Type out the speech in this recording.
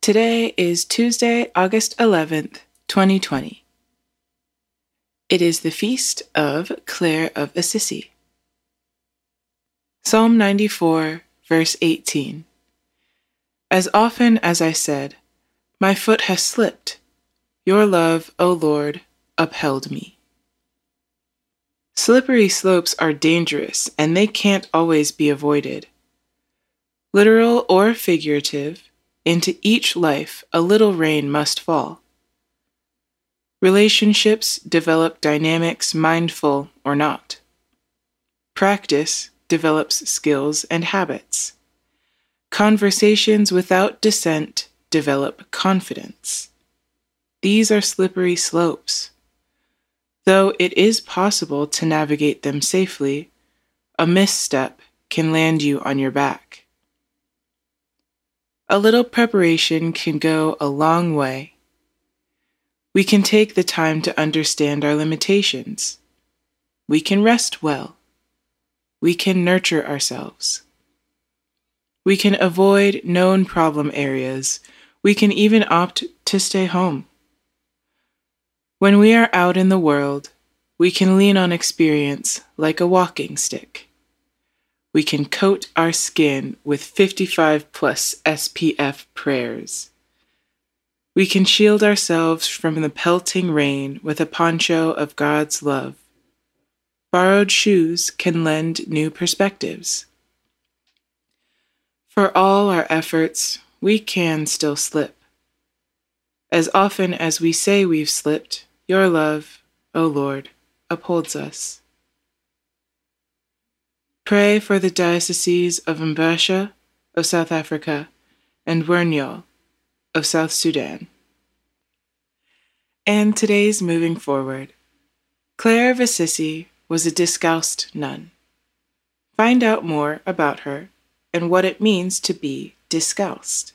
Today is Tuesday, August 11th, 2020. It is the feast of Clare of Assisi. Psalm 94, verse 18. As often as I said, my foot has slipped, your love, O Lord, upheld me. Slippery slopes are dangerous, and they can't always be avoided. Literal or figurative, into each life a little rain must fall. Relationships develop dynamics mindful or not. Practice develops skills and habits. Conversations without dissent develop confidence. These are slippery slopes. Though it is possible to navigate them safely, a misstep can land you on your back. A little preparation can go a long way. We can take the time to understand our limitations. We can rest well. We can nurture ourselves. We can avoid known problem areas. We can even opt to stay home. When we are out in the world, we can lean on experience like a walking stick. We can coat our skin with 55 plus SPF prayers. We can shield ourselves from the pelting rain with a poncho of God's love. Borrowed shoes can lend new perspectives. For all our efforts, we can still slip. As often as we say we've slipped, your love, O Lord, upholds us. Pray for the dioceses of Mbersha of South Africa and Wernyol of South Sudan. And today's moving forward. Clare of Assisi was a discalced nun. Find out more about her and what it means to be discalced.